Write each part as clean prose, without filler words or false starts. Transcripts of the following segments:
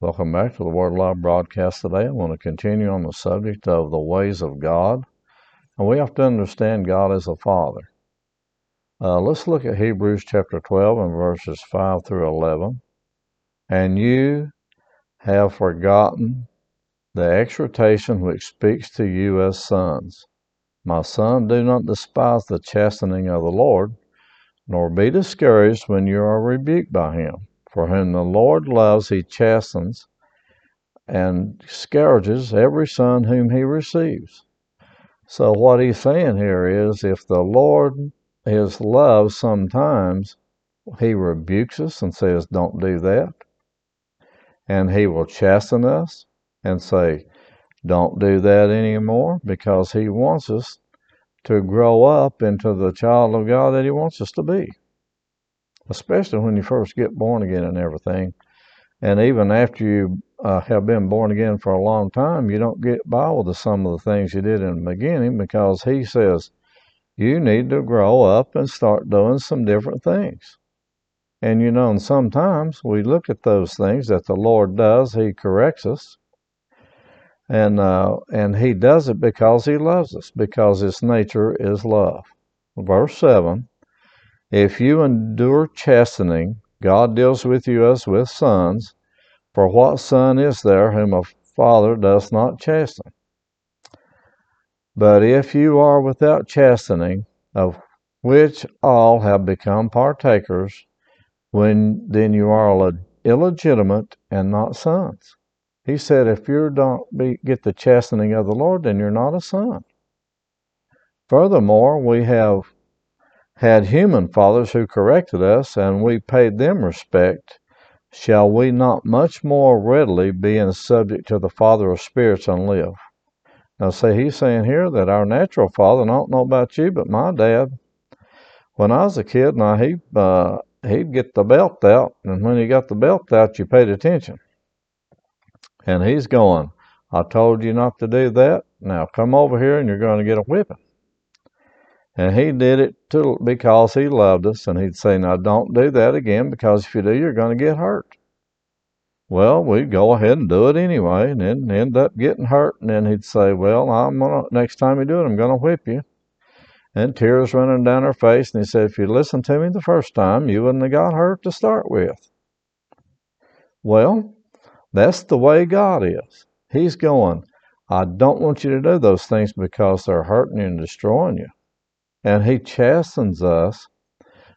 Welcome back to the Word Alive broadcast today. I want to continue on the subject of the ways of God. And we have to understand God as a Father. Let's look at Hebrews chapter 12 and verses 5 through 11. And you have forgotten the exhortation which speaks to you as sons. My son, do not despise the chastening of the Lord, nor be discouraged when you are rebuked by him. For whom the Lord loves, he chastens and scourges every son whom he receives. So what he's saying here is, if the Lord is love, sometimes he rebukes us and says, don't do that. And he will chasten us and say, don't do that anymore, because he wants us to grow up into the child of God that he wants us to be. Especially when you first get born again and everything. And even after you have been born again for a long time, you don't get by with some of the things you did in the beginning, because he says, you need to grow up and start doing some different things. And you know, and sometimes we look at those things that the Lord does. He corrects us. And he does it because he loves us, because his nature is love. Verse 7. If you endure chastening, God deals with you as with sons. For what son is there whom a father does not chasten? But if you are without chastening, of which all have become partakers, then you are illegitimate and not sons. He said, if you don't get the chastening of the Lord, then you're not a son. Furthermore, we have had human fathers who corrected us, and we paid them respect. Shall we not much more readily be subject to the Father of spirits and live? Now see, he's saying here that our natural father, and I don't know about you, but my dad, when I was a kid, now he'd get the belt out, and when he got the belt out, you paid attention. And he's going, I told you not to do that, now come over here and you're going to get a whipping. And he did it because he loved us, and he'd say, now don't do that again, because if you do, you're going to get hurt. Well, we'd go ahead and do it anyway, and then end up getting hurt, and then he'd say, well, next time you do it, I'm going to whip you. And tears running down her face, and he said, if you listened to me the first time, you wouldn't have got hurt to start with. Well, that's the way God is. He's going, I don't want you to do those things because they're hurting you and destroying you. And he chastens us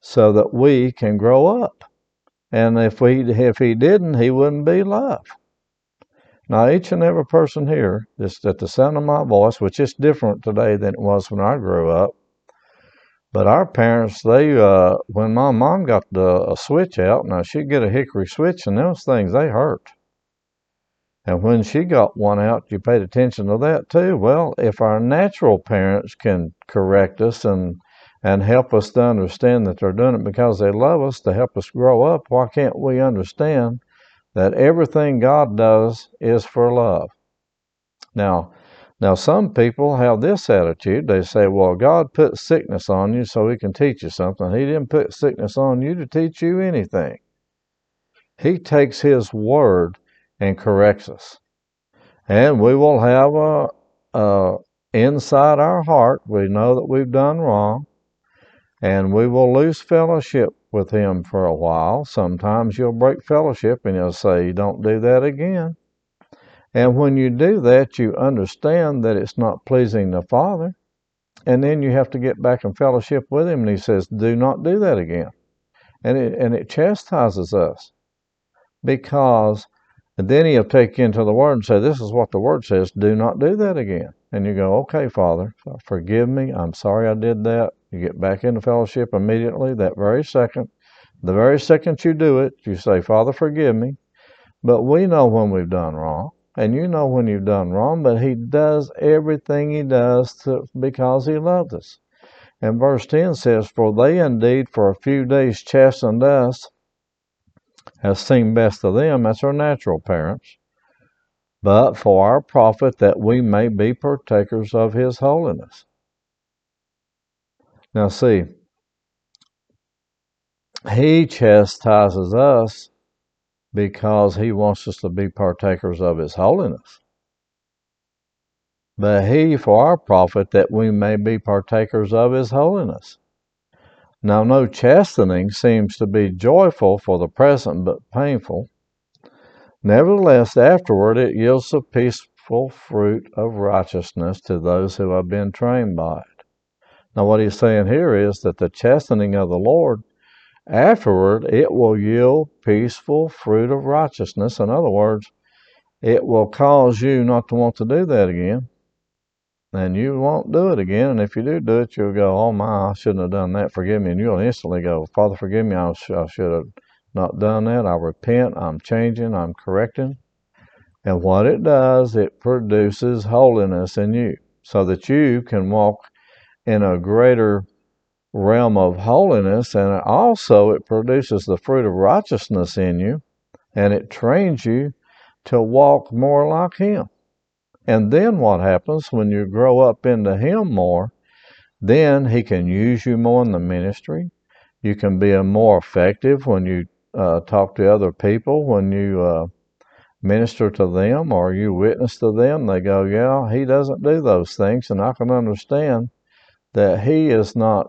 so that we can grow up. And if he didn't, he wouldn't be love. Now, each and every person here, just at the sound of my voice, which is different today than it was when I grew up, but our parents, when my mom got a switch out, now she'd get a hickory switch, and those things, they hurt. And when she got one out, you paid attention to that too. Well, if our natural parents can correct us and help us to understand that they're doing it because they love us, to help us grow up, why can't we understand that everything God does is for love? Now some people have this attitude. They say, well, God put sickness on you so he can teach you something. He didn't put sickness on you to teach you anything. He takes his word and corrects us. And we will have inside our heart, we know that we've done wrong, and we will lose fellowship with him for a while. Sometimes you'll break fellowship and he'll say, don't do that again. And when you do that, you understand that it's not pleasing the Father. And then you have to get back in fellowship with him, and he says, do not do that again. And it chastises us, because and then he'll take you into the Word and say, this is what the Word says, do not do that again. And you go, okay, Father, forgive me. I'm sorry I did that. You get back into fellowship immediately, that very second. The very second you do it, you say, Father, forgive me. But we know when we've done wrong, and you know when you've done wrong, but he does everything he does because he loved us. And verse 10 says, "For they indeed for a few days chastened us, as seemed best to them," that's our natural parents, "but for our profit, that we may be partakers of his holiness." Now see, he chastises us because he wants us to be partakers of his holiness. But he for our profit, that we may be partakers of his holiness. Now no chastening seems to be joyful for the present, but painful. Nevertheless, afterward it yields the peaceful fruit of righteousness to those who have been trained by it. Now what he's saying here is that the chastening of the Lord, afterward it will yield peaceful fruit of righteousness. In other words, it will cause you not to want to do that again. And you won't do it again. And if you do it, you'll go, "Oh my, I shouldn't have done that. Forgive me." And you'll instantly go, "Father, forgive me. I should have not done that. I repent. I'm changing. I'm correcting." And what it does, it produces holiness in you so that you can walk in a greater realm of holiness. And also it produces the fruit of righteousness in you, and it trains you to walk more like him. And then what happens when you grow up into him more, then he can use you more in the ministry. You can be more effective when you talk to other people, when you minister to them or you witness to them. They go, "Yeah, he doesn't do those things, and I can understand that he is not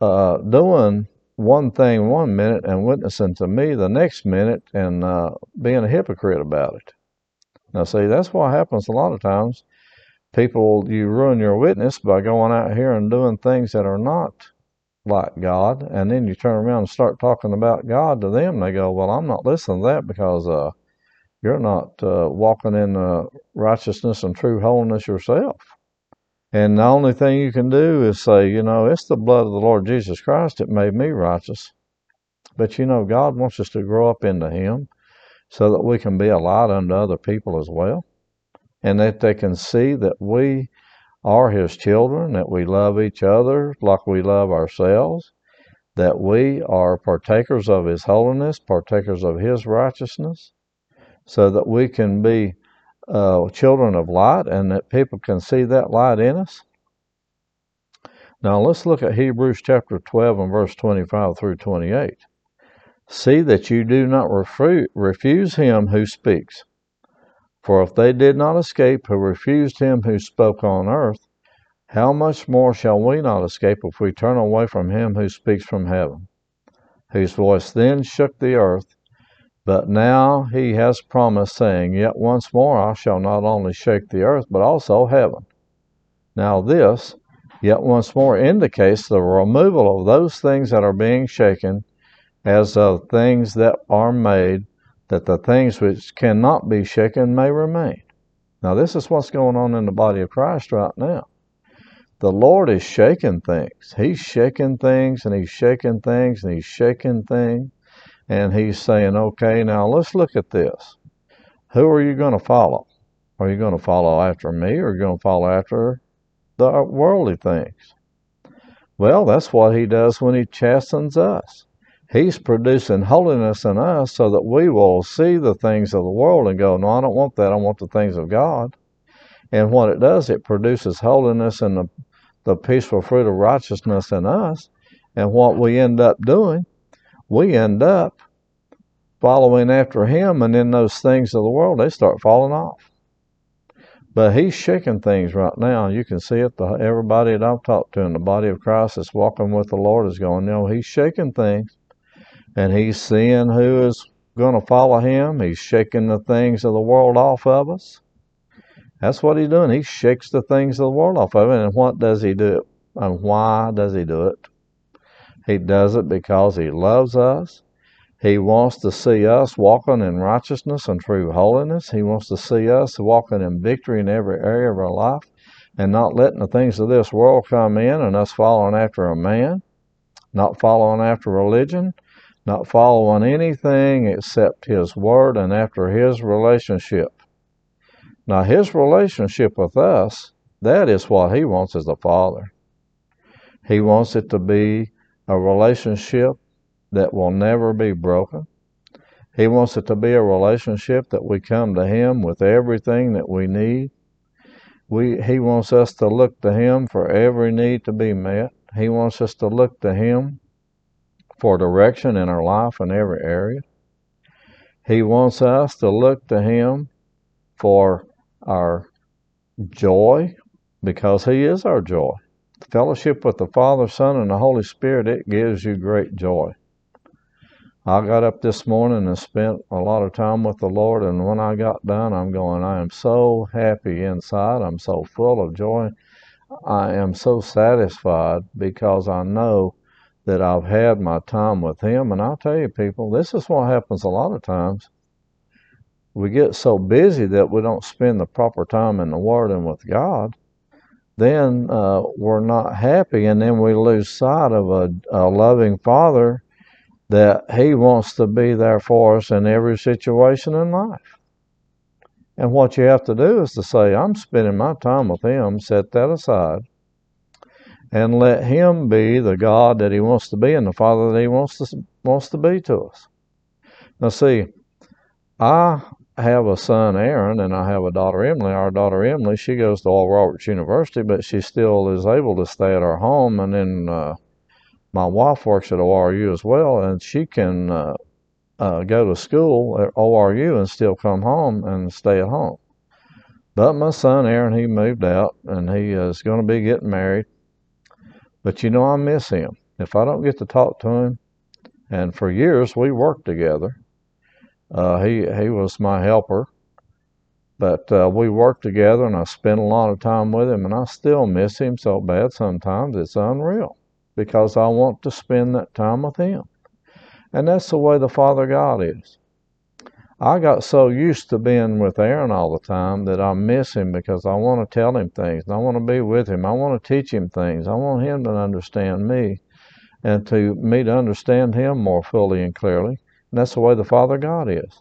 doing one thing one minute and witnessing to me the next minute and being a hypocrite about it." Now see, that's what happens a lot of times. People, you ruin your witness by going out here and doing things that are not like God, and then you turn around and start talking about God to them. They go, "Well, I'm not listening to that because you're not walking in righteousness and true holiness yourself." And the only thing you can do is say, "You know, it's the blood of the Lord Jesus Christ that made me righteous." But you know, God wants us to grow up into him so that we can be a light unto other people as well, and that they can see that we are his children, that we love each other like we love ourselves, that we are partakers of his holiness, partakers of his righteousness, so that we can be children of light and that people can see that light in us. Now let's look at Hebrews chapter 12 and verse 25 through 28. "See that you do not refuse him who speaks. For if they did not escape who refused him who spoke on earth, how much more shall we not escape if we turn away from him who speaks from heaven, whose voice then shook the earth? But now he has promised, saying, Yet once more I shall not only shake the earth, but also heaven. Now this, yet once more, indicates the removal of those things that are being shaken, as of things that are made, that the things which cannot be shaken may remain." Now this is what's going on in the body of Christ right now. The Lord is shaking things. He's shaking things, and he's shaking things, and he's shaking things. And he's saying, "Okay, now let's look at this. Who are you going to follow? Are you going to follow after me, or are you going to follow after the worldly things?" Well, that's what he does when he chastens us. He's producing holiness in us so that we will see the things of the world and go, "No, I don't want that. I want the things of God." And what it does, it produces holiness and the peaceful fruit of righteousness in us. And what we end up doing, we end up following after him, and then those things of the world, they start falling off. But he's shaking things right now. You can see it. Everybody that I've talked to in the body of Christ that's walking with the Lord is going, "No, he's shaking things." And he's seeing who is going to follow him. He's shaking the things of the world off of us. That's what he's doing. He shakes the things of the world off of it. And what does he do? And why does he do it? He does it because he loves us. He wants to see us walking in righteousness and true holiness. He wants to see us walking in victory in every area of our life and not letting the things of this world come in and us following after a man, not following after religion, not following anything except His Word and after His relationship. Now, His relationship with us, that is what He wants as a Father. He wants it to be a relationship that will never be broken. He wants it to be a relationship that we come to Him with everything that we need. He wants us to look to Him for every need to be met. He wants us to look to Him for direction in our life in every area. He wants us to look to Him for our joy, because He is our joy. The fellowship with the Father, Son, and the Holy Spirit, it gives you great joy. I got up this morning and spent a lot of time with the Lord, and when I got done, I'm going, I am so happy inside. I'm so full of joy. I am so satisfied because I know that I've had my time with Him. And I'll tell you, people, this is what happens a lot of times. We get so busy that we don't spend the proper time in the Word and with God. Then we're not happy, and then we lose sight of a loving Father, that He wants to be there for us in every situation in life. And what you have to do is to say, I'm spending my time with Him, set that aside, and let Him be the God that He wants to be and the Father that He wants to be to us. Now see, I have a son, Aaron, and I have a daughter, Emily. Our daughter, Emily, she goes to Oral Roberts University, but she still is able to stay at our home, and then my wife works at ORU as well, and she can go to school at ORU and still come home and stay at home. But my son Aaron, he moved out, and he is going to be getting married. But you know, I miss him. If I don't get to talk to him, and for years we worked together. He was my helper, but we worked together, and I spent a lot of time with him, and I still miss him so bad sometimes it's unreal, because I want to spend that time with Him. And that's the way the Father God is. I got so used to being with Aaron all the time that I miss him, because I want to tell him things, and I want to be with him. I want to teach him things. I want him to understand me, and to me to understand him more fully and clearly. And that's the way the Father God is.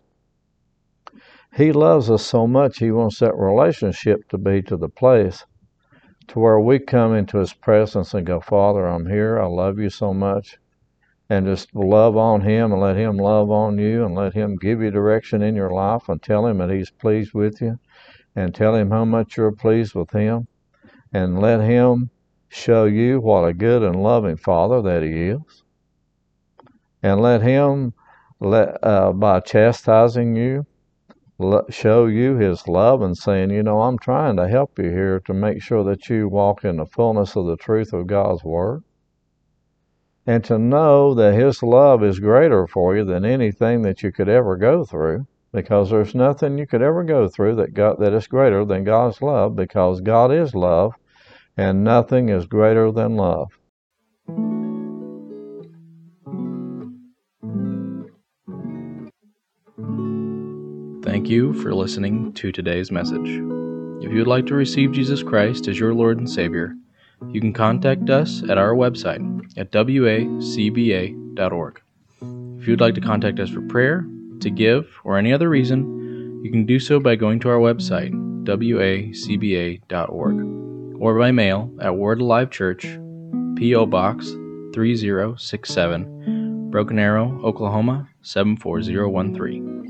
He loves us so much, He wants that relationship to be to the place to where we come into His presence and go, Father, I'm here, I love you so much, and just love on Him and let Him love on you and let Him give you direction in your life and tell Him that He's pleased with you and tell Him how much you're pleased with Him and let Him show you what a good and loving Father that He is, and let Him, by chastising you, show you His love and saying, you know, I'm trying to help you here to make sure that you walk in the fullness of the truth of God's Word, and to know that His love is greater for you than anything that you could ever go through, because there's nothing you could ever go through that is greater than God's love, because God is love and nothing is greater than love. Thank you for listening to today's message. If you would like to receive Jesus Christ as your Lord and Savior, you can contact us at our website at WACBA.org. If you would like to contact us for prayer, to give, or any other reason, you can do so by going to our website, WACBA.org, or by mail at Word Alive Church, P.O. Box 3067, Broken Arrow, Oklahoma 74013.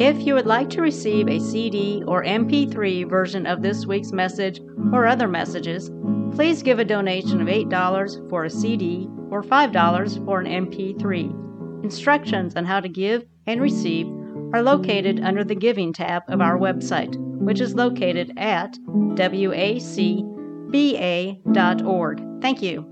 If you would like to receive a CD or MP3 version of this week's message or other messages, please give a donation of $8 for a CD or $5 for an MP3. Instructions on how to give and receive are located under the Giving tab of our website, which is located at wacba.org. Thank you.